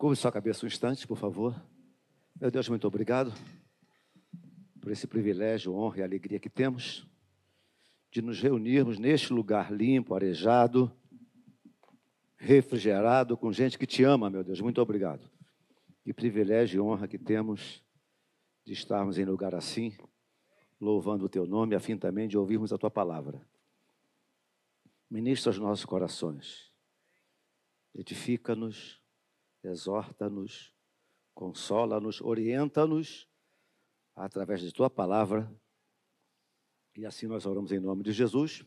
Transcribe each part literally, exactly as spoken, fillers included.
Curve sua cabeça um instante, por favor. Meu Deus, muito obrigado por esse privilégio, honra e alegria que temos de nos reunirmos neste lugar limpo, arejado, refrigerado, com gente que te ama, meu Deus. Muito obrigado. Que privilégio e honra que temos de estarmos em lugar assim, louvando o teu nome, a fim também de ouvirmos a tua palavra. Ministra os nossos corações, edifica-nos, exorta-nos, consola-nos, orienta-nos através de tua palavra. E assim nós oramos em nome de Jesus.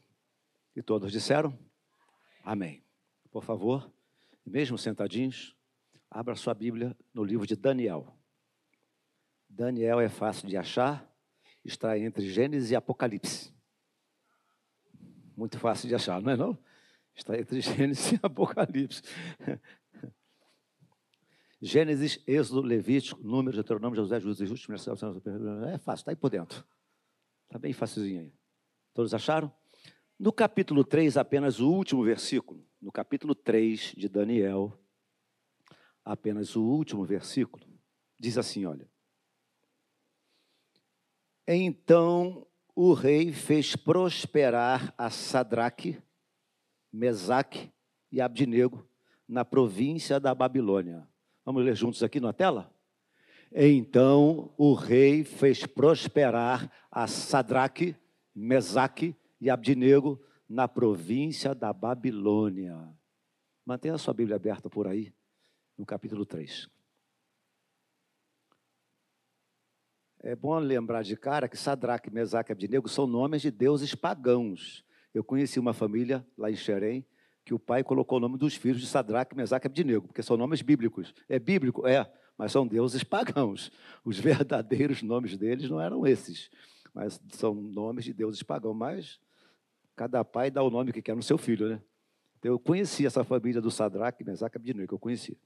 E todos disseram? Amém. Por favor, mesmo sentadinhos, abra sua Bíblia no livro de Daniel. Daniel é fácil de achar, está entre Gênesis e Apocalipse. Muito fácil de achar, não é não? Está entre Gênesis e Apocalipse. Gênesis, Êxodo, Levítico, Números, Deuteronômio, Josué, Juízes e Justos. É fácil, está aí por dentro. Está bem facilzinho aí. Todos acharam? No capítulo três, apenas o último versículo. No capítulo três de Daniel, apenas o último versículo. Diz assim, olha. Então o rei fez prosperar a Sadraque, Mesaque e Abdinego na província da Babilônia. Vamos ler juntos aqui na tela? Então o rei fez prosperar a Sadraque, Mesaque e Abdinego na província da Babilônia. Mantenha a sua Bíblia aberta por aí, no capítulo três. É bom lembrar de cara que Sadraque, Mesaque e Abdinego são nomes de deuses pagãos. Eu conheci uma família lá em Xerém que o pai colocou o nome dos filhos de Sadraque, Mesaque e Abdinego, porque são nomes bíblicos. É bíblico? É, mas são deuses pagãos. Os verdadeiros nomes deles não eram esses, mas são nomes de deuses pagãos. Mas cada pai dá o nome que quer no seu filho, né? Então, eu conheci essa família do Sadraque, Mesaque e Abdinego, que eu conheci.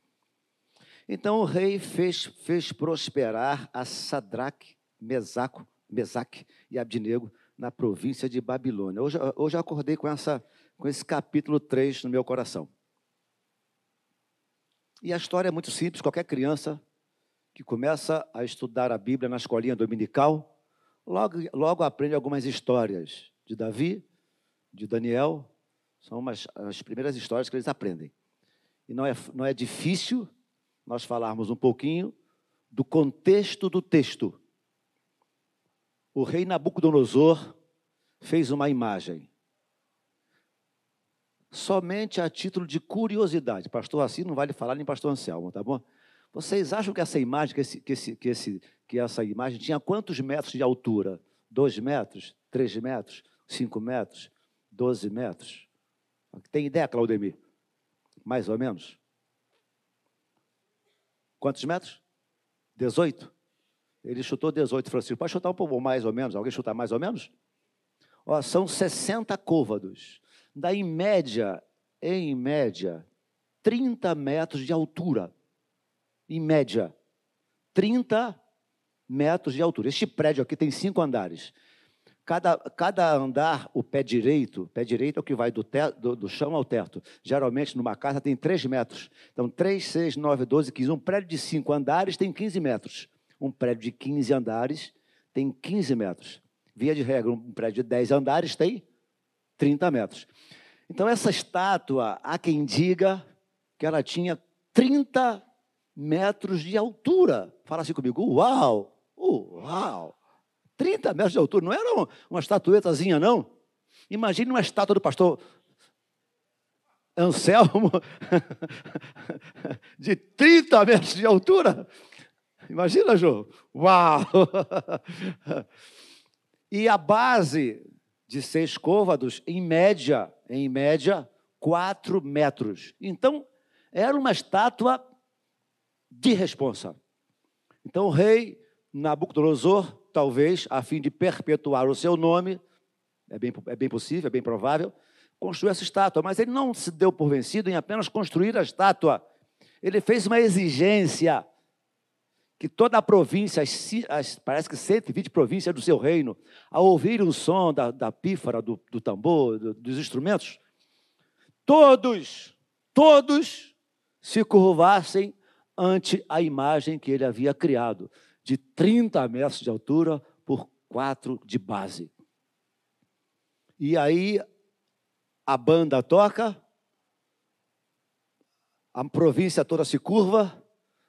Então o rei fez, fez prosperar a Sadraque, Mesaco, Mesaque e Abdinego na província de Babilônia. Hoje, hoje eu acordei com, essa, com esse capítulo três no meu coração. E a história é muito simples. Qualquer criança que começa a estudar a Bíblia na escolinha dominical, logo, logo aprende algumas histórias de Davi, de Daniel. São umas, as primeiras histórias que eles aprendem. E não é, não é difícil nós falarmos um pouquinho do contexto do texto. O rei Nabucodonosor fez uma imagem. Somente a título de curiosidade. Pastor Assir não vale falar nem pastor Anselmo, tá bom? Vocês acham que essa imagem, que, esse, que, esse, que, esse, que essa imagem tinha quantos metros de altura? Dois metros? Três metros? Cinco metros? Doze metros? Tem ideia, Claudemir? Mais ou menos? Quantos metros? dezoito? Ele chutou dezoito, Francisco. Pode chutar um pouco mais ou menos? Alguém chutar mais ou menos? Ó, são sessenta côvados. Dá em média, em média, trinta metros de altura. Em média, trinta metros de altura. Este prédio aqui tem cinco andares. Cada, cada andar, o pé direito, pé direito é o que vai do, te, do, do chão ao teto. Geralmente, numa casa, tem três metros. Então, três, seis, nove, doze, quinze. Um prédio de cinco andares tem quinze metros. Um prédio de quinze andares tem quinze metros. Via de regra, um prédio de dez andares tem trinta metros. Então, essa estátua, há quem diga que ela tinha trinta metros de altura. Fala assim comigo, uau, uau. trinta metros de altura, não era uma, uma estatuetazinha, não? Imagine uma estátua do pastor Anselmo de trinta metros de altura. Imagina, João. Uau! E a base de seis côvados, em média, em média, quatro metros. Então, era uma estátua de responsa. Então, o rei Nabucodonosor, talvez, a fim de perpetuar o seu nome, é bem, é bem possível, é bem provável, construiu essa estátua. Mas ele não se deu por vencido em apenas construir a estátua. Ele fez uma exigência que toda a província, as, as, parece que cento e vinte províncias do seu reino, ao ouvir o som da, da pífara, do, do tambor, do, dos instrumentos, todos, todos se curvassem ante a imagem que ele havia criado, de trinta metros de altura por quatro de base. E aí a banda toca, a província toda se curva,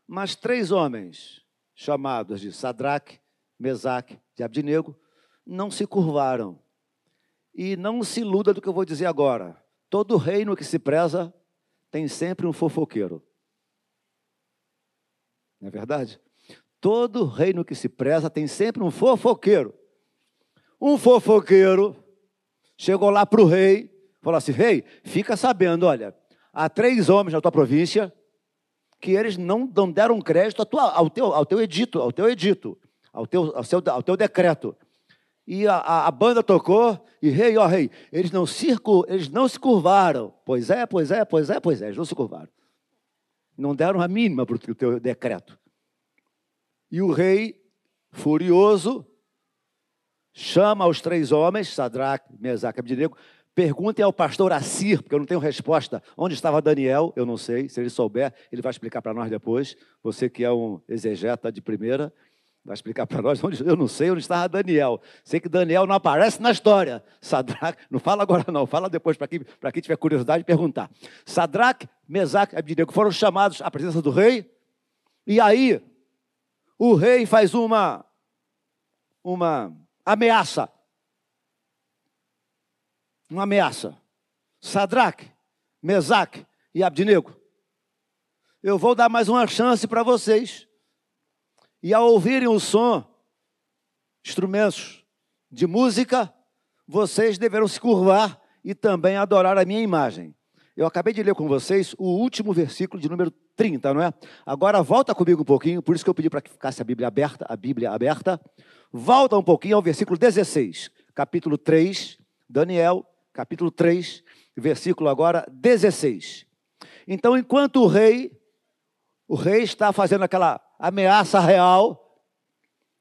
mas três homens, chamados de Sadraque, Mesaque e Abdinego, não se curvaram. E não se iluda do que eu vou dizer agora. Todo reino que se preza tem sempre um fofoqueiro. Não é verdade? Todo reino que se preza tem sempre um fofoqueiro. Um fofoqueiro chegou lá para o rei, falou assim: rei, fica sabendo, olha, há três homens na tua província que eles não, não deram crédito a tua, ao, teu, ao teu edito, ao teu edito, ao teu, ao seu, ao teu decreto. E a, a, a banda tocou, e rei, ó rei, eles não, circo, eles não se curvaram. Pois é, pois é, pois é, pois é, eles não se curvaram. Não deram a mínima para o teu decreto. E o rei, furioso, chama os três homens, Sadraque, Mesaque e Abdinego. Perguntem ao pastor Assir, porque eu não tenho resposta. Onde estava Daniel? Eu não sei. Se ele souber, ele vai explicar para nós depois. Você que é um exegeta de primeira, vai explicar para nós. Onde, eu não sei onde estava Daniel. Sei que Daniel não aparece na história. Sadraque, não fala agora não, fala depois, para quem, para quem tiver curiosidade perguntar. Sadraque, Mesaque e Abdinego foram chamados à presença do rei. E aí, o rei faz uma, uma ameaça. Uma ameaça. Sadraque, Mesaque e Abdinego, eu vou dar mais uma chance para vocês. E ao ouvirem o som, instrumentos de música, vocês deverão se curvar e também adorar a minha imagem. Eu acabei de ler com vocês o último versículo de número trinta, não é? Agora volta comigo um pouquinho, por isso que eu pedi para que ficasse a Bíblia aberta, a Bíblia aberta. Volta um pouquinho ao versículo dezesseis, capítulo três, Daniel, capítulo três, versículo agora dezesseis. Então, enquanto o rei, o rei está fazendo aquela ameaça real,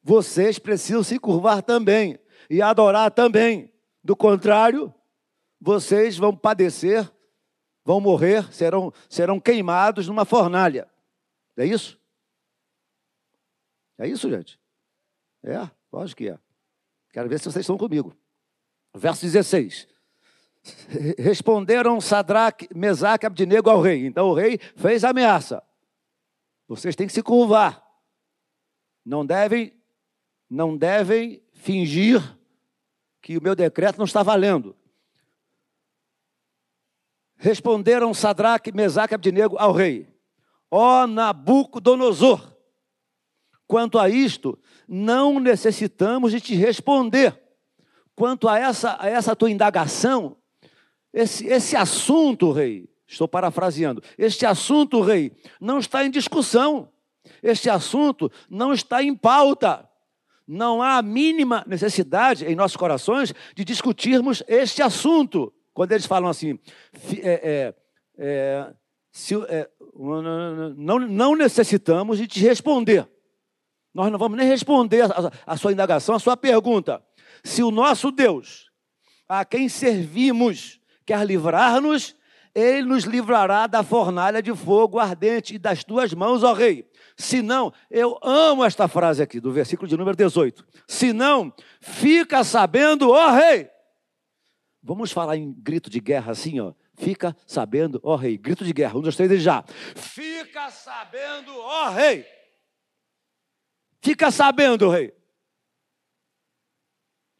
vocês precisam se curvar também e adorar também. Do contrário, vocês vão padecer, vão morrer, serão, serão queimados numa fornalha. É isso? É isso, gente? É, lógico que é. Quero ver se vocês estão comigo. Verso dezesseis. Responderam Sadraque, Mesaque e Abdinego ao rei. Então o rei fez a ameaça. Vocês têm que se curvar. Não devem, não devem fingir que o meu decreto não está valendo. Responderam Sadraque, Mesaque e Abdinego ao rei: ó Nabucodonosor, quanto a isto, não necessitamos de te responder. Quanto a essa, a essa tua indagação, esse, esse assunto, rei, estou parafraseando, este assunto, rei, não está em discussão. Este assunto não está em pauta. Não há a mínima necessidade em nossos corações de discutirmos este assunto. Quando eles falam assim, é, é, é, se, é, não, não necessitamos de te responder. Nós não vamos nem responder a, a sua indagação, a sua pergunta. Se o nosso Deus, a quem servimos, quer livrar-nos, ele nos livrará da fornalha de fogo ardente e das tuas mãos, ó rei. Se não, eu amo esta frase aqui, do versículo de número dezoito. Se não, fica sabendo, ó rei. Vamos falar em grito de guerra assim, ó. Fica sabendo, ó rei. Grito de guerra, um, dois, três e já. Fica sabendo, ó rei. Fica sabendo, rei.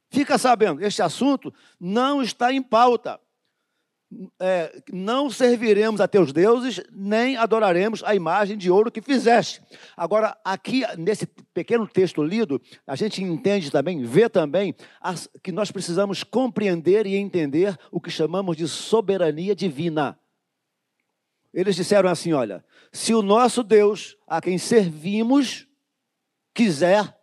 Fica sabendo, este assunto não está em pauta. É, não serviremos a teus deuses, nem adoraremos a imagem de ouro que fizeste. Agora, aqui, nesse pequeno texto lido, a gente entende também, vê também, as, que nós precisamos compreender e entender o que chamamos de soberania divina. Eles disseram assim, olha, se o nosso Deus, a quem servimos, quiser,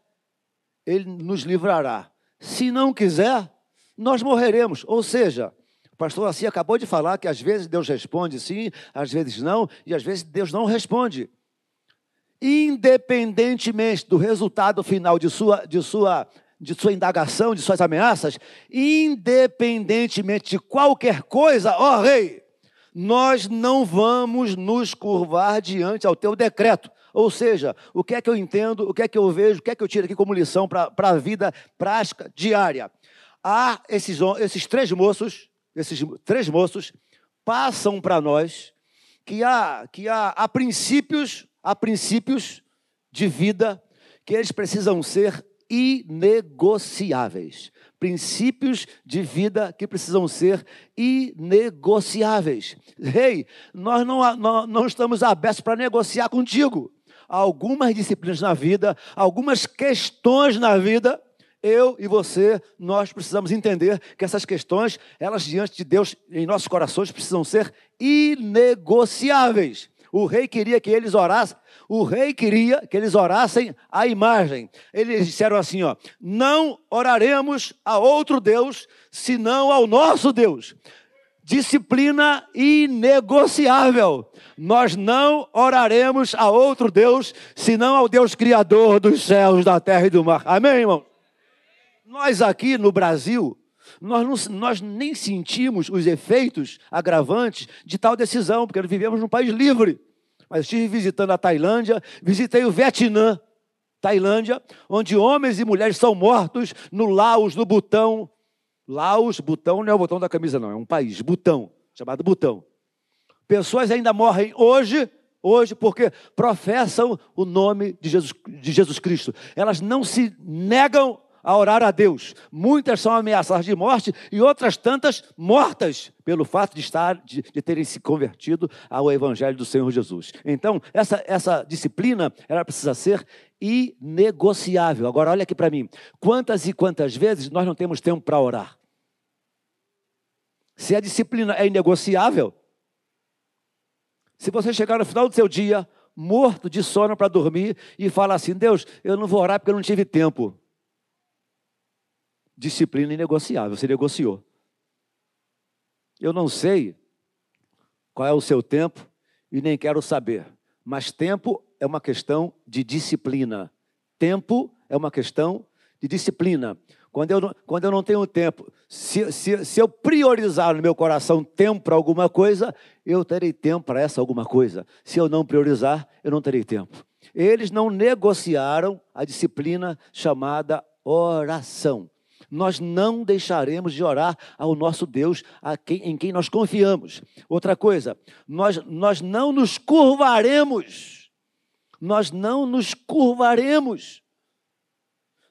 ele nos livrará. Se não quiser, nós morreremos. Ou seja, o pastor Assir acabou de falar que às vezes Deus responde sim, às vezes não, e às vezes Deus não responde. Independentemente do resultado final de sua, de sua, de sua indagação, de suas ameaças, independentemente de qualquer coisa, ó rei, nós não vamos nos curvar diante ao teu decreto. Ou seja, o que é que eu entendo, o que é que eu vejo, o que é que eu tiro aqui como lição para a vida prática diária? Ah, esses, esses três moços, esses três moços passam para nós que há, que há, há, princípios, há princípios de vida que eles precisam ser inegociáveis. Princípios de vida que precisam ser inegociáveis. Rei, nós não, não, não estamos abertos para negociar contigo. Algumas disciplinas na vida, algumas questões na vida, eu e você, nós precisamos entender que essas questões, elas diante de Deus, em nossos corações, precisam ser inegociáveis. O rei queria que eles orassem, o rei queria que eles orassem à imagem. Eles disseram assim, ó, não oraremos a outro Deus, senão ao nosso Deus. Disciplina inegociável. Nós não oraremos a outro Deus, senão ao Deus Criador dos céus, da terra e do mar. Amém, irmão? Nós aqui no Brasil... Nós, não, nós nem sentimos os efeitos agravantes de tal decisão, porque nós vivemos num país livre. Mas estive visitando a Tailândia, visitei o Vietnã, Tailândia, onde homens e mulheres são mortos no Laos, no Butão. Laos, Butão, não é o botão da camisa não, é um país, Butão, chamado Butão. Pessoas ainda morrem hoje, hoje porque professam o nome de Jesus, de Jesus Cristo. Elas não se negam a orar a Deus. Muitas são ameaçadas de morte e outras tantas mortas pelo fato de, estar, de, de terem se convertido ao Evangelho do Senhor Jesus. Então, essa, essa disciplina, ela precisa ser inegociável. Agora, olha aqui para mim. Quantas e quantas vezes nós não temos tempo para orar? Se a disciplina é inegociável, se você chegar no final do seu dia, morto de sono para dormir, e falar assim, Deus, eu não vou orar porque eu não tive tempo. Disciplina inegociável, você negociou. Eu não sei qual é o seu tempo e nem quero saber, mas tempo é uma questão de disciplina. Tempo é uma questão de disciplina. Quando eu não, quando eu não tenho tempo, se, se, se eu priorizar no meu coração tempo para alguma coisa, eu terei tempo para essa alguma coisa. Se eu não priorizar, eu não terei tempo. Eles não negociaram a disciplina chamada oração. Nós não deixaremos de orar ao nosso Deus, a quem, em quem nós confiamos. Outra coisa, nós, nós não nos curvaremos, nós não nos curvaremos.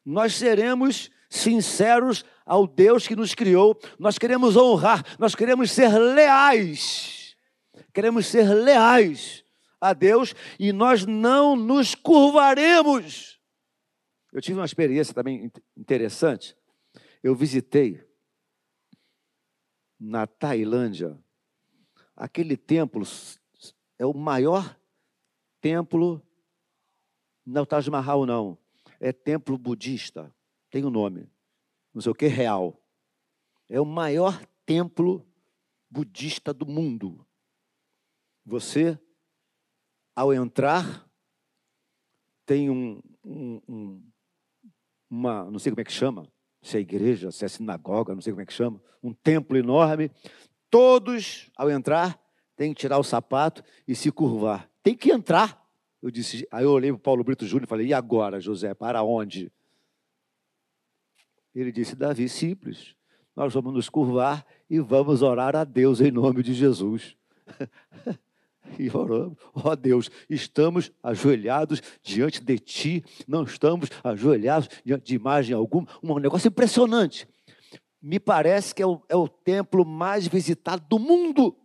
Nós seremos sinceros ao Deus que nos criou, nós queremos honrar, nós queremos ser leais, queremos ser leais a Deus e nós não nos curvaremos. Eu tive uma experiência também interessante. Eu visitei, na Tailândia, aquele templo, é o maior templo, não é o Taj Mahal não, é templo budista, tem o um nome, não sei o que, real. É o maior templo budista do mundo. Você, ao entrar, tem um, um, um uma, não sei como é que chama, se é igreja, se é sinagoga, não sei como é que chama, um templo enorme. Todos, ao entrar, têm que tirar o sapato e se curvar. Tem que entrar. Eu disse, aí eu olhei para o Paulo Brito Júnior e falei, e agora, José, para onde? Ele disse, Davi, simples. Nós vamos nos curvar e vamos orar a Deus em nome de Jesus. E oramos, ó Deus, estamos ajoelhados diante de ti, não estamos ajoelhados diante de imagem alguma. Um negócio impressionante. Me parece que é o, é o templo mais visitado do mundo.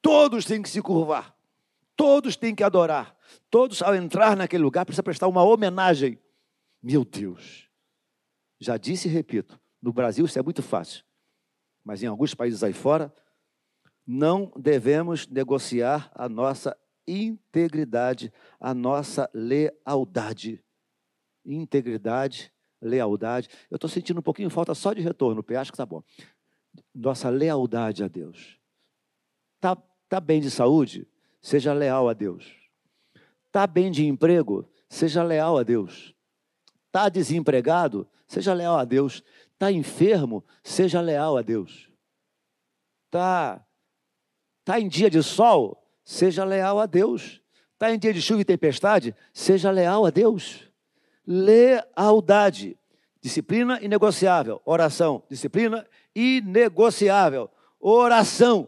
Todos têm que se curvar, todos têm que adorar, todos ao entrar naquele lugar precisam prestar uma homenagem. Meu Deus, já disse e repito, no Brasil isso é muito fácil, mas em alguns países aí fora, não devemos negociar a nossa integridade, a nossa lealdade. Integridade, lealdade. Eu estou sentindo um pouquinho falta só de retorno, P, acho que está bom. Nossa lealdade a Deus. Está tá bem de saúde? Seja leal a Deus. Está bem de emprego? Seja leal a Deus. Está desempregado? Seja leal a Deus. Está enfermo? Seja leal a Deus. Está... Está em dia de sol? Seja leal a Deus. Está em dia de chuva e tempestade? Seja leal a Deus. Lealdade. Disciplina inegociável. Oração. Disciplina inegociável. Oração.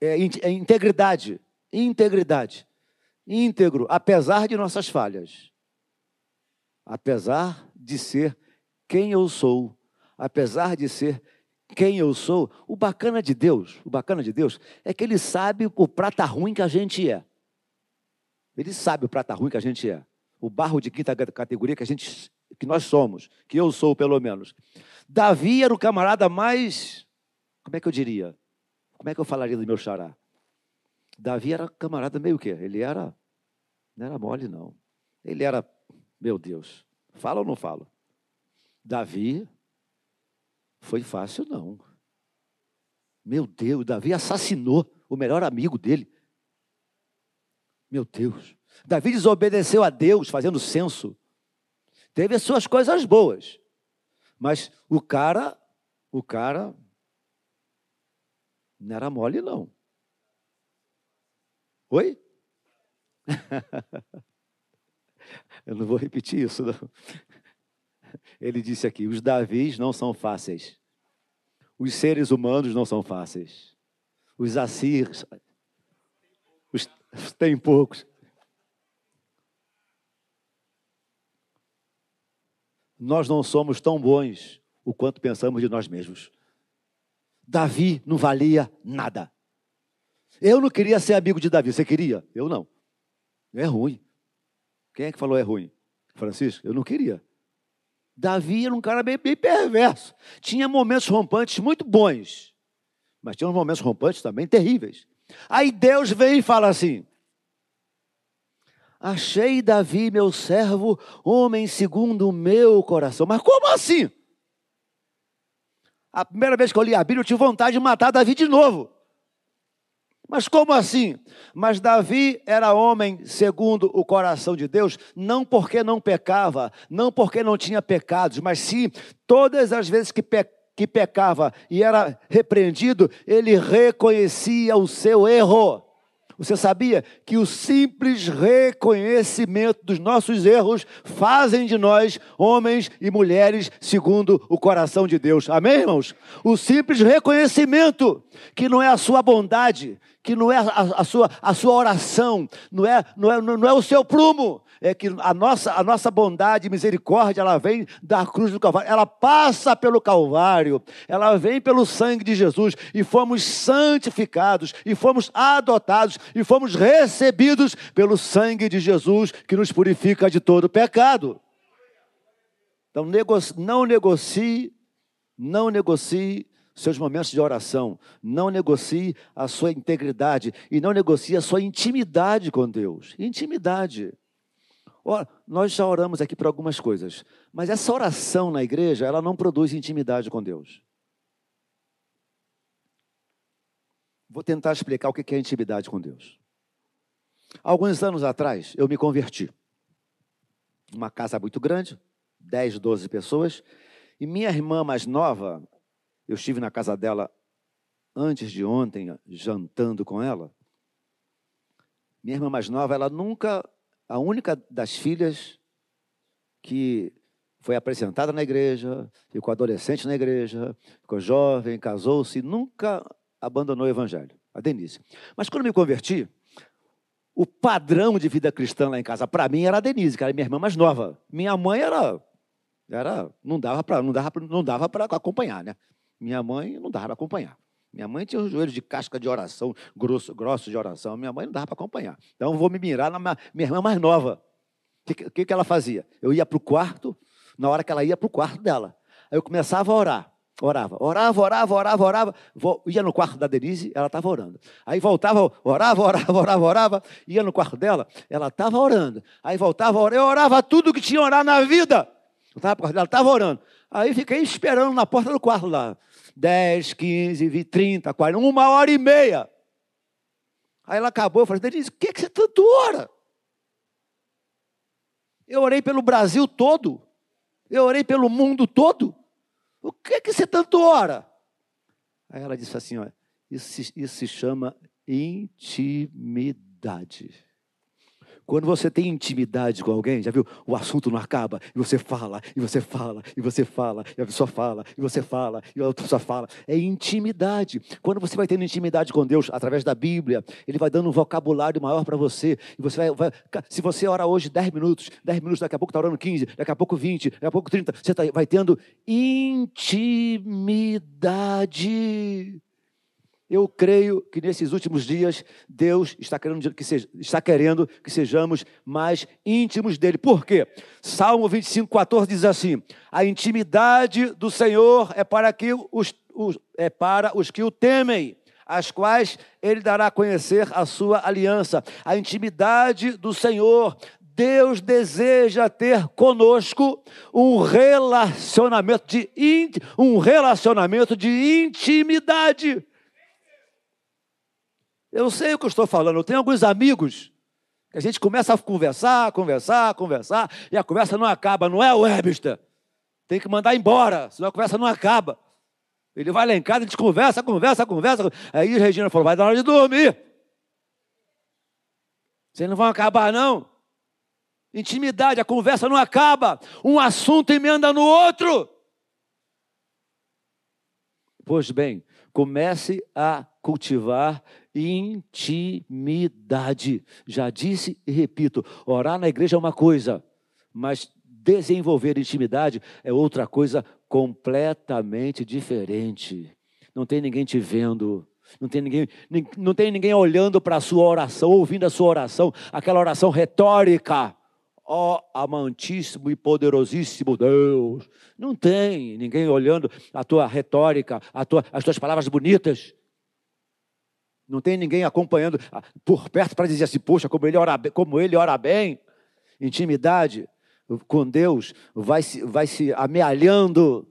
É, é integridade. Integridade. Íntegro, apesar de nossas falhas. Apesar de ser quem eu sou. Apesar de ser quem eu sou. O bacana de Deus, o bacana de Deus é que Ele sabe o prata ruim que a gente é. Ele sabe o prata ruim que a gente é. O barro de quinta categoria que a gente... que nós somos, que eu sou pelo menos. Davi era o camarada mais, como é que eu diria? Como é que eu falaria do meu xará? Davi era camarada meio que, ele era, não era mole não, ele era, meu Deus, fala ou não fala? Davi foi fácil não, meu Deus, Davi assassinou o melhor amigo dele, meu Deus, Davi desobedeceu a Deus fazendo censo. Teve as suas coisas boas, mas o cara, o cara não era mole, não. Oi? Eu não vou repetir isso, não. Ele disse aqui, os Davis não são fáceis, os seres humanos não são fáceis, os Assir, os tem poucos. Nós não somos tão bons o quanto pensamos de nós mesmos. Davi não valia nada. Eu não queria ser amigo de Davi. Você queria? Eu não. É ruim. Quem é que falou é ruim? Francisco? Eu não queria. Davi era um cara bem, bem perverso. Tinha momentos rompantes muito bons. Mas tinha uns momentos rompantes também terríveis. Aí Deus vem e fala assim... Achei Davi, meu servo, homem segundo o meu coração. Mas como assim? A primeira vez que eu li a Bíblia, eu tive vontade de matar Davi de novo. Mas como assim? Mas Davi era homem segundo o coração de Deus, não porque não pecava, não porque não tinha pecados, mas sim, todas as vezes que pecava, que pecava e era repreendido, ele reconhecia o seu erro. Você sabia que o simples reconhecimento dos nossos erros fazem de nós homens e mulheres segundo o coração de Deus? Amém, irmãos? O simples reconhecimento que não é a sua bondade, que não é a, a, sua, a sua oração, não é, não é, não é o seu prumo. É que a nossa, a nossa bondade e misericórdia, ela vem da cruz do Calvário, ela passa pelo Calvário, ela vem pelo sangue de Jesus, e fomos santificados, e fomos adotados, e fomos recebidos pelo sangue de Jesus, que nos purifica de todo pecado. Então, não negocie, não negocie seus momentos de oração, não negocie a sua integridade, e não negocie a sua intimidade com Deus, intimidade. Ora, nós já oramos aqui por algumas coisas, mas essa oração na igreja, ela não produz intimidade com Deus. Vou tentar explicar o que é intimidade com Deus. Alguns anos atrás, eu me converti. Uma casa muito grande, dez, doze pessoas, e minha irmã mais nova, eu estive na casa dela antes de ontem, jantando com ela. Minha irmã mais nova, ela nunca... A única das filhas que foi apresentada na igreja, ficou adolescente na igreja, ficou jovem, casou-se, nunca abandonou o evangelho, a Denise. Mas quando me converti, o padrão de vida cristã lá em casa, para mim, era a Denise, que era minha irmã mais nova. Minha mãe era, era não dava para não dava, não dava para acompanhar, né? Minha mãe não dava para acompanhar. Minha mãe tinha os joelhos de casca de oração, grosso, grosso de oração. Minha mãe não dava para acompanhar. Então, eu vou me mirar na minha, minha irmã mais nova. O que, que, que ela fazia? Eu ia para o quarto, na hora que ela ia para o quarto dela. Aí eu começava a orar. Orava, orava, orava, orava, orava. Vou, ia no quarto da Denise, ela estava orando. Aí voltava, orava, orava, orava, orava. Ia no quarto dela, ela estava orando. Aí voltava, orava, eu orava tudo que tinha orar na vida. Eu tava no quarto dela, ela estava orando. Aí fiquei esperando na porta do quarto lá. dez, quinze, vinte, trinta, quarenta, uma hora e meia. Aí ela acabou, eu falei, Denise, o que, é que você tanto ora? Eu orei pelo Brasil todo, eu orei pelo mundo todo, o que, é que você tanto ora? Aí ela disse assim, ó, Isso se, isso se chama intimidade. Quando você tem intimidade com alguém, já viu? O assunto não acaba, e você fala, e você fala, e você fala, e a pessoa fala, e você fala, e a outra pessoa fala. É intimidade. Quando você vai tendo intimidade com Deus, através da Bíblia, Ele vai dando um vocabulário maior para você. E você vai, vai, se você ora hoje dez minutos, dez minutos, daqui a pouco está orando quinze, daqui a pouco vinte, daqui a pouco trinta, você tá, vai tendo intimidade. Eu creio que nesses últimos dias, Deus está querendo, que seja, está querendo que sejamos mais íntimos dEle. Por quê? Salmo vinte e cinco, quatorze diz assim: a intimidade do Senhor é para, que os, os, é para os que o temem, as quais Ele dará a conhecer a sua aliança. A intimidade do Senhor, Deus deseja ter conosco um relacionamento de, um relacionamento de intimidade. Eu sei o que eu estou falando, eu tenho alguns amigos que a gente começa a conversar, conversar, conversar, e a conversa não acaba, não é, Webster? Tem que mandar embora, senão a conversa não acaba. Ele vai lá em casa, a gente conversa, conversa, conversa. Aí a Regina falou, vai dar hora de dormir. Vocês não vão acabar, não. Intimidade, a conversa não acaba. Um assunto emenda no outro. Pois bem, comece a cultivar intimidade. Já disse e repito, orar na igreja é uma coisa, mas desenvolver intimidade é outra coisa completamente diferente. Não tem ninguém te vendo, não tem ninguém, não tem ninguém olhando para a sua oração, ouvindo a sua oração, aquela oração retórica. Ó, amantíssimo e poderosíssimo Deus. Não tem ninguém olhando a tua retórica, a tua, as tuas palavras bonitas. Não tem ninguém acompanhando por perto para dizer assim, poxa, como ele ora, como ele ora bem. Intimidade com Deus vai se, vai se amealhando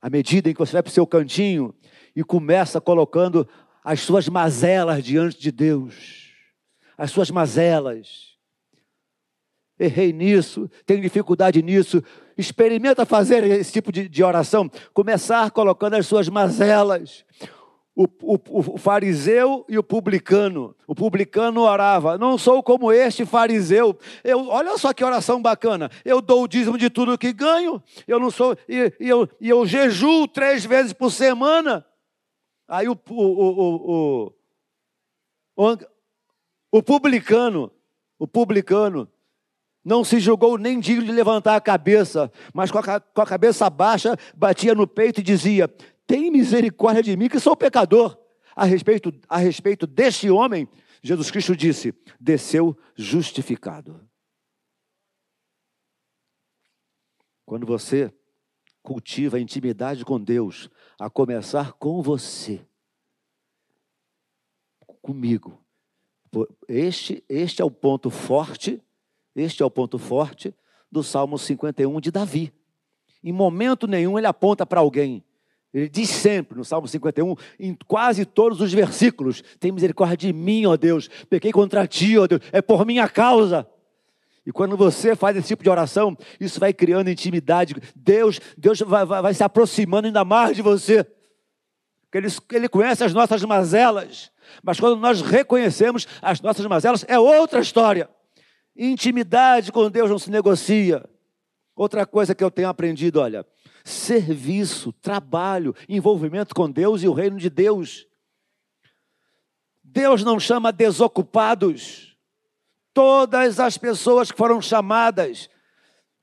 à medida em que você vai para o seu cantinho e começa colocando as suas mazelas diante de Deus. As suas mazelas. Errei nisso, tenho dificuldade nisso. Experimenta fazer esse tipo de, de oração. Começar colocando as suas mazelas. O, o, o fariseu e o publicano. O publicano orava, não sou como este fariseu. Eu, olha só que oração bacana. Eu dou o dízimo de tudo que ganho. Eu não sou e, e eu, e eu jejuo três vezes por semana. Aí o, o, o, o, o, o publicano, o publicano. Não se julgou nem digno de levantar a cabeça, mas com a, com a cabeça baixa, batia no peito e dizia, tem misericórdia de mim que sou pecador. A respeito, a respeito deste homem, Jesus Cristo disse, desceu justificado. Quando você cultiva a intimidade com Deus, a começar com você, comigo, este, este é o ponto forte. Este é o ponto forte do Salmo cinquenta e um de Davi. Em momento nenhum ele aponta para alguém. Ele diz sempre, no Salmo cinquenta e um, em quase todos os versículos, tem misericórdia de mim, ó Deus, pequei contra ti, ó Deus, é por minha causa. E quando você faz esse tipo de oração, isso vai criando intimidade. Deus, Deus vai, vai, vai se aproximando ainda mais de você. Porque ele, ele conhece as nossas mazelas. Mas quando nós reconhecemos as nossas mazelas, é outra história. Intimidade com Deus não se negocia. Outra coisa que eu tenho aprendido, olha, serviço, trabalho, envolvimento com Deus e o reino de Deus. Deus não chama desocupados. Todas as pessoas que foram chamadas,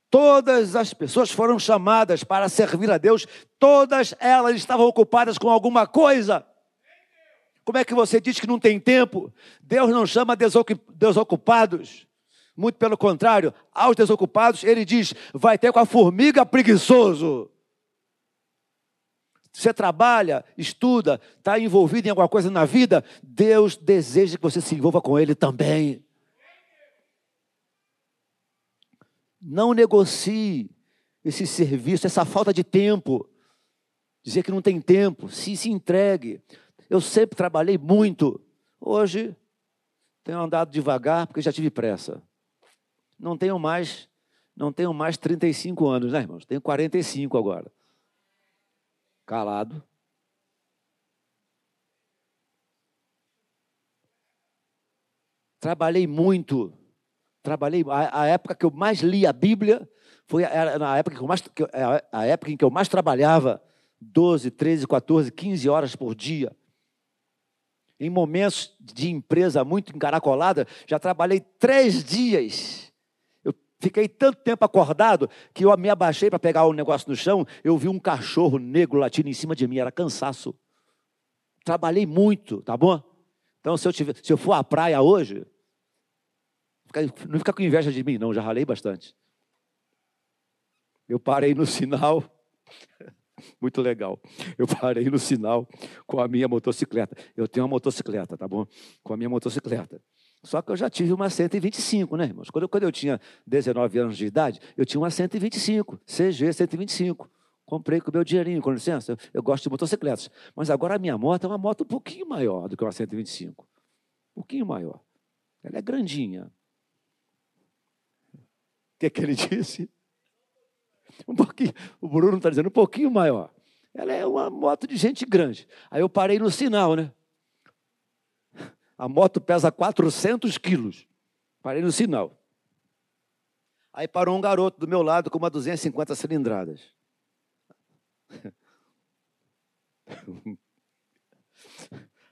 todas as pessoas foram chamadas para servir a Deus, todas elas estavam ocupadas com alguma coisa. Como é que você diz que não tem tempo? Deus não chama desocupados. Muito pelo contrário, aos desocupados, ele diz, vai ter com a formiga preguiçoso. Você trabalha, estuda, está envolvido em alguma coisa na vida, Deus deseja que você se envolva com ele também. Não negocie esse serviço, essa falta de tempo. Dizer que não tem tempo, se, se entregue. Eu sempre trabalhei muito. Hoje, tenho andado devagar porque já tive pressa. Não tenho mais, não tenho mais trinta e cinco anos, né, irmãos? Tenho quarenta e cinco agora. Calado. Trabalhei muito. Trabalhei, a, a época que eu mais li a Bíblia foi a, a, época que eu mais, a, a época em que eu mais trabalhava, doze, treze, quatorze, quinze horas por dia. Em momentos de empresa muito encaracolada, já trabalhei três dias. Eu fiquei tanto tempo acordado que eu me abaixei para pegar um negócio no chão, eu vi um cachorro negro latindo em cima de mim, era cansaço. Trabalhei muito, tá bom? Então, se eu, tiver, se eu for à praia hoje, não fica com inveja de mim, não, já ralei bastante. Eu parei no sinal, muito legal, eu parei no sinal com a minha motocicleta. Eu tenho uma motocicleta, tá bom? Com a minha motocicleta. Só que eu já tive uma cento e vinte e cinco, né, irmãos? Quando eu, quando eu tinha dezenove anos de idade, eu tinha uma cento e vinte e cinco, C G cento e vinte e cinco. Comprei com o meu dinheirinho, com licença, eu, eu gosto de motocicletas. Mas agora a minha moto é uma moto um pouquinho maior do que uma cento e vinte e cinco. Um pouquinho maior. Ela é grandinha. O que é que ele disse? Um pouquinho, o Bruno está dizendo, um pouquinho maior. Ela é uma moto de gente grande. Aí eu parei no sinal, né? A moto pesa quatrocentos quilos. Parei no sinal. Aí parou um garoto do meu lado com uma duzentas e cinquenta cilindradas.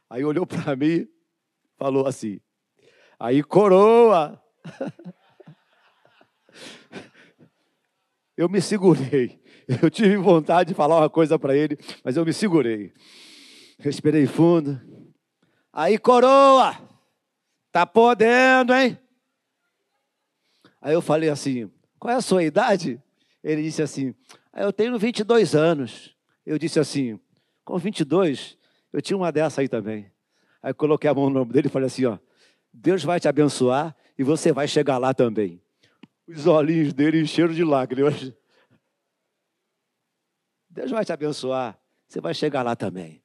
Aí olhou para mim, falou assim, aí coroa! Eu me segurei, eu tive vontade de falar uma coisa para ele, mas eu me segurei. Respirei fundo. Aí, coroa, tá podendo, hein? Aí eu falei assim, qual é a sua idade? Ele disse assim, ah, eu tenho vinte e dois anos. Eu disse assim, com vinte e dois, eu tinha uma dessa aí também. Aí eu coloquei a mão no ombro dele e falei assim, ó, Deus vai te abençoar e você vai chegar lá também. Os olhinhos dele encheram de lágrimas. Deus vai te abençoar. Você vai chegar lá também.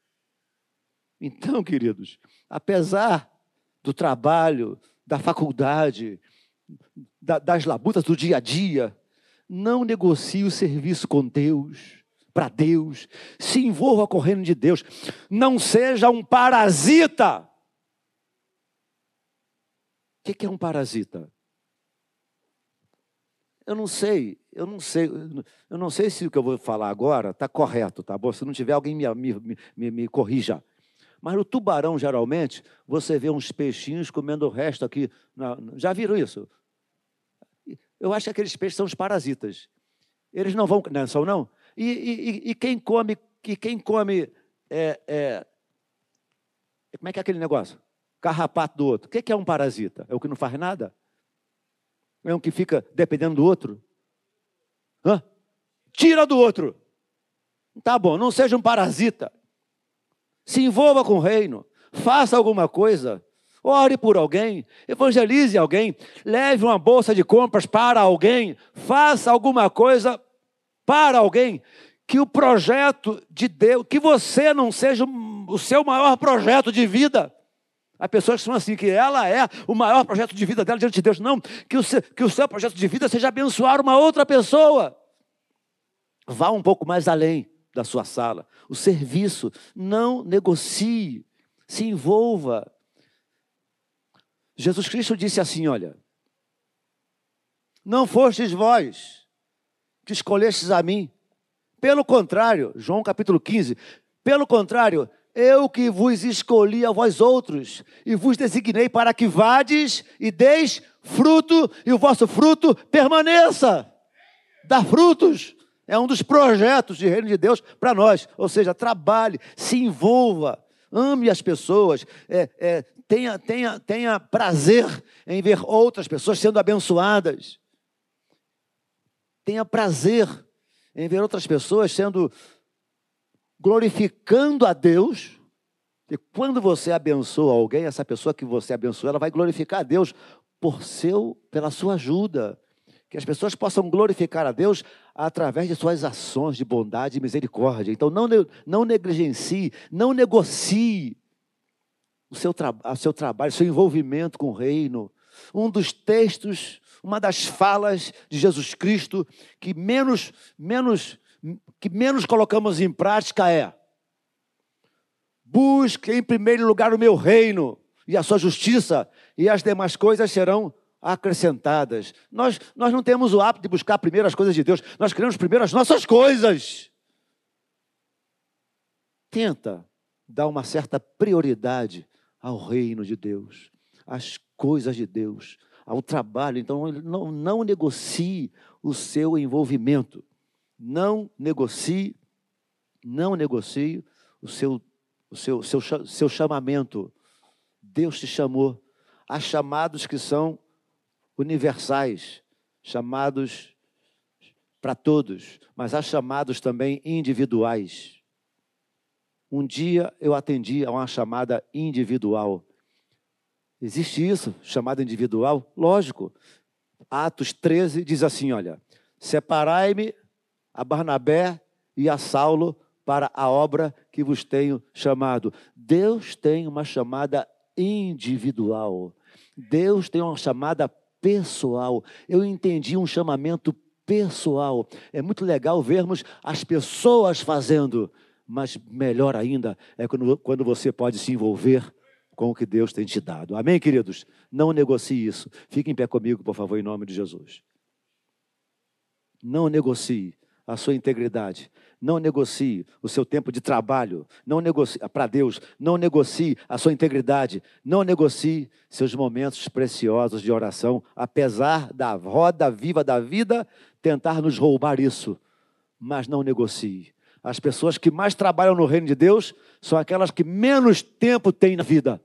Então, queridos, apesar do trabalho, da faculdade, da, das labutas do dia a dia, não negocie o serviço com Deus, para Deus. Se envolva com o reino de Deus. Não seja um parasita. O que, que é um parasita? Eu não sei, eu não sei, eu não sei se o que eu vou falar agora está correto, tá bom? Se não tiver, alguém me, me, me, me corrija. Mas no tubarão, geralmente, você vê uns peixinhos comendo o resto aqui. Na, já viram isso? Eu acho que aqueles peixes são os parasitas. Eles não vão, não são não? E, e, e quem come, e quem come, é, é, como é que é aquele negócio? Carrapato do outro. O que é um parasita? É o que não faz nada? É um que fica dependendo do outro? Hã? Tira do outro. Tá bom, não seja um parasita. Se envolva com o reino. Faça alguma coisa. Ore por alguém. Evangelize alguém. Leve uma bolsa de compras para alguém. Faça alguma coisa para alguém. Que o projeto de Deus, que você não seja o seu maior projeto de vida. Há pessoas que são assim, que ela é o maior projeto de vida dela diante de Deus. Não, que o, seu, que o seu projeto de vida seja abençoar uma outra pessoa. Vá um pouco mais além da sua sala. O serviço, não negocie, se envolva. Jesus Cristo disse assim, olha, não fostes vós que escolhestes a mim. Pelo contrário, João capítulo quinze, pelo contrário, eu que vos escolhi a vós outros e vos designei para que vades e deis fruto e o vosso fruto permaneça. Dar frutos é um dos projetos de reino de Deus para nós. Ou seja, trabalhe, se envolva, ame as pessoas, é, é, tenha, tenha, tenha prazer em ver outras pessoas sendo abençoadas. Tenha prazer em ver outras pessoas sendo glorificando a Deus, e quando você abençoa alguém, essa pessoa que você abençoa, ela vai glorificar a Deus por seu, pela sua ajuda. Que as pessoas possam glorificar a Deus através de suas ações de bondade e misericórdia. Então, não, não negligencie, não negocie o seu, tra o seu trabalho, o seu envolvimento com o reino. Um dos textos, uma das falas de Jesus Cristo que menos... menos que menos colocamos em prática é: busque em primeiro lugar o meu reino e a sua justiça, e as demais coisas serão acrescentadas. Nós, nós não temos o hábito de buscar primeiro as coisas de Deus. Nós queremos primeiro as nossas coisas. Tenta dar uma certa prioridade ao reino de Deus, às coisas de Deus, ao trabalho. Então, não, não negocie o seu envolvimento. Não negocie, não negocie o seu, o seu, seu, seu chamamento. Deus te chamou. Há chamados que são universais, chamados para todos, mas há chamados também individuais. Um dia eu atendi a uma chamada individual. Existe isso, chamada individual? Lógico. Atos treze diz assim, olha, separai-me a Barnabé e a Saulo para a obra que vos tenho chamado. Deus tem uma chamada individual. Deus tem uma chamada pessoal. Eu entendi um chamamento pessoal. É muito legal vermos as pessoas fazendo, mas melhor ainda é quando, quando você pode se envolver com o que Deus tem te dado. Amém, queridos? Não negocie isso. Fique em pé comigo, por favor, em nome de Jesus. Não negocie a sua integridade. Não negocie o seu tempo de trabalho. Não negocie para Deus. Não negocie a sua integridade. Não negocie seus momentos preciosos de oração, apesar da roda viva da vida tentar nos roubar isso. Mas não negocie. As pessoas que mais trabalham no reino de Deus são aquelas que menos tempo têm na vida.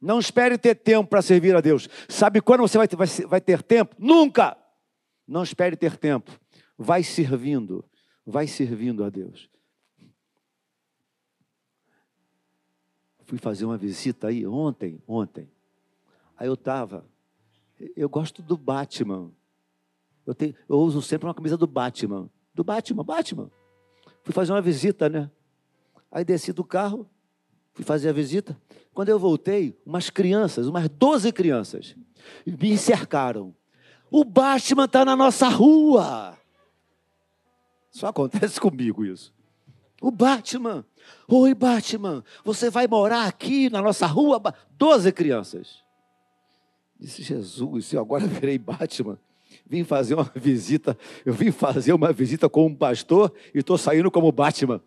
Não espere ter tempo para servir a Deus. Sabe quando você vai ter, vai, vai ter tempo? Nunca! Não espere ter tempo. Vai servindo. Vai servindo a Deus. Fui fazer uma visita aí ontem, ontem. Aí eu estava... Eu gosto do Batman. Eu, tenho, eu uso sempre uma camisa do Batman. Do Batman, Batman. Fui fazer uma visita, né? Aí desci do carro, fui fazer a visita. Quando eu voltei, umas crianças, umas doze crianças, me cercaram. O Batman está na nossa rua. Só acontece comigo isso. O Batman. Oi, Batman. Você vai morar aqui na nossa rua? Doze crianças. Disse, Jesus, eu agora virei Batman. Vim fazer uma visita. Eu vim fazer uma visita com um pastor e estou saindo como Batman.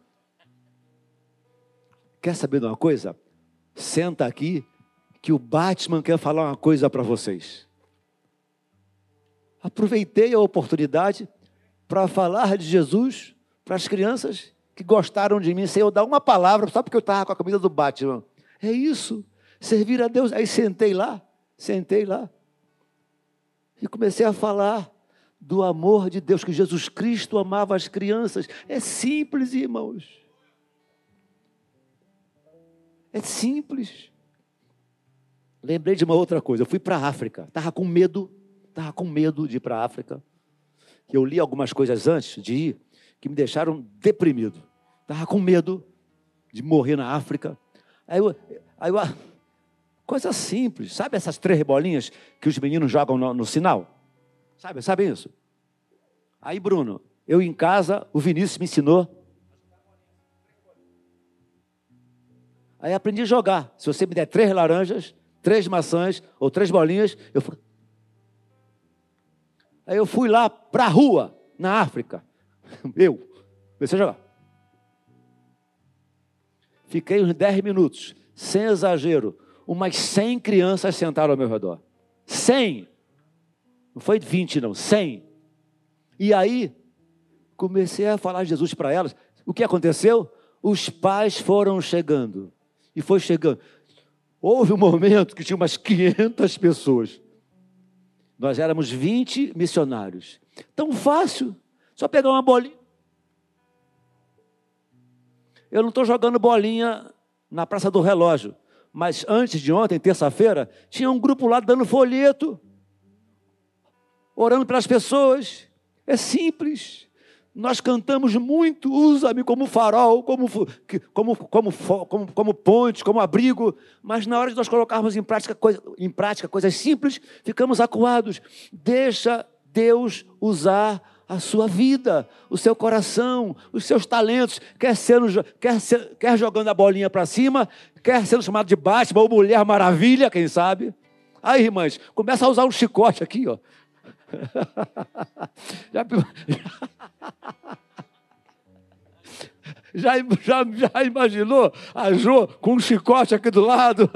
Quer saber de uma coisa? Senta aqui que o Batman quer falar uma coisa para vocês. Aproveitei a oportunidade para falar de Jesus para as crianças que gostaram de mim, sem eu dar uma palavra, só porque eu estava com a camisa do Batman. É isso, servir a Deus. Aí sentei lá, sentei lá e comecei a falar do amor de Deus, que Jesus Cristo amava as crianças. É simples, irmãos. É simples. Lembrei de uma outra coisa. Eu fui para a África, estava com medo. Estava com medo de ir para a África. Eu li algumas coisas antes de ir que me deixaram deprimido. Estava com medo de morrer na África. Aí eu, aí eu, coisa simples. Sabe essas três bolinhas que os meninos jogam no, no sinal? Sabe, sabe isso? Aí, Bruno, eu em casa, o Vinícius me ensinou. Aí aprendi a jogar. Se você me der três laranjas, três maçãs ou três bolinhas, eu fico... Aí eu fui lá para a rua, na África. Eu comecei a jogar. Fiquei uns dez minutos, sem exagero. Umas cem crianças sentaram ao meu redor. cem! Não foi vinte, não. cem! E aí, comecei a falar de Jesus para elas. O que aconteceu? Os pais foram chegando. E foi chegando. Houve um momento que tinha umas quinhentas pessoas. Nós éramos vinte missionários. Tão fácil. Só pegar uma bolinha. Eu não estou jogando bolinha na Praça do Relógio. Mas antes de ontem, terça-feira, tinha um grupo lá dando folheto. Orando pelas pessoas. É simples. Nós cantamos muito. Usa-me como farol, como, como, como, como, como ponte, como abrigo. Mas na hora de nós colocarmos em prática, coisa, em prática coisas simples, ficamos acuados. Deixa Deus usar a sua vida, o seu coração, os seus talentos, quer, sendo, quer, ser, quer jogando a bolinha para cima, quer sendo chamado de Batman ou Mulher Maravilha, quem sabe? Aí, irmãs, começa a usar um chicote aqui, ó. Já, já, já, já imaginou a Jo com um chicote aqui do lado?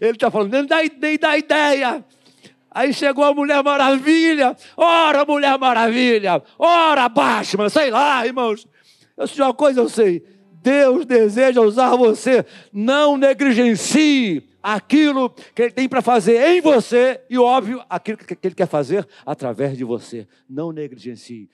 Ele está falando, nem dá, nem dá ideia. Aí chegou a Mulher Maravilha. Ora, Mulher Maravilha. Ora, Batman. Sei lá, irmãos. Eu sei uma coisa, eu sei. Deus deseja usar você. Não negligencie aquilo que Ele tem para fazer em você. E, óbvio, aquilo que Ele quer fazer através de você. Não negligencie.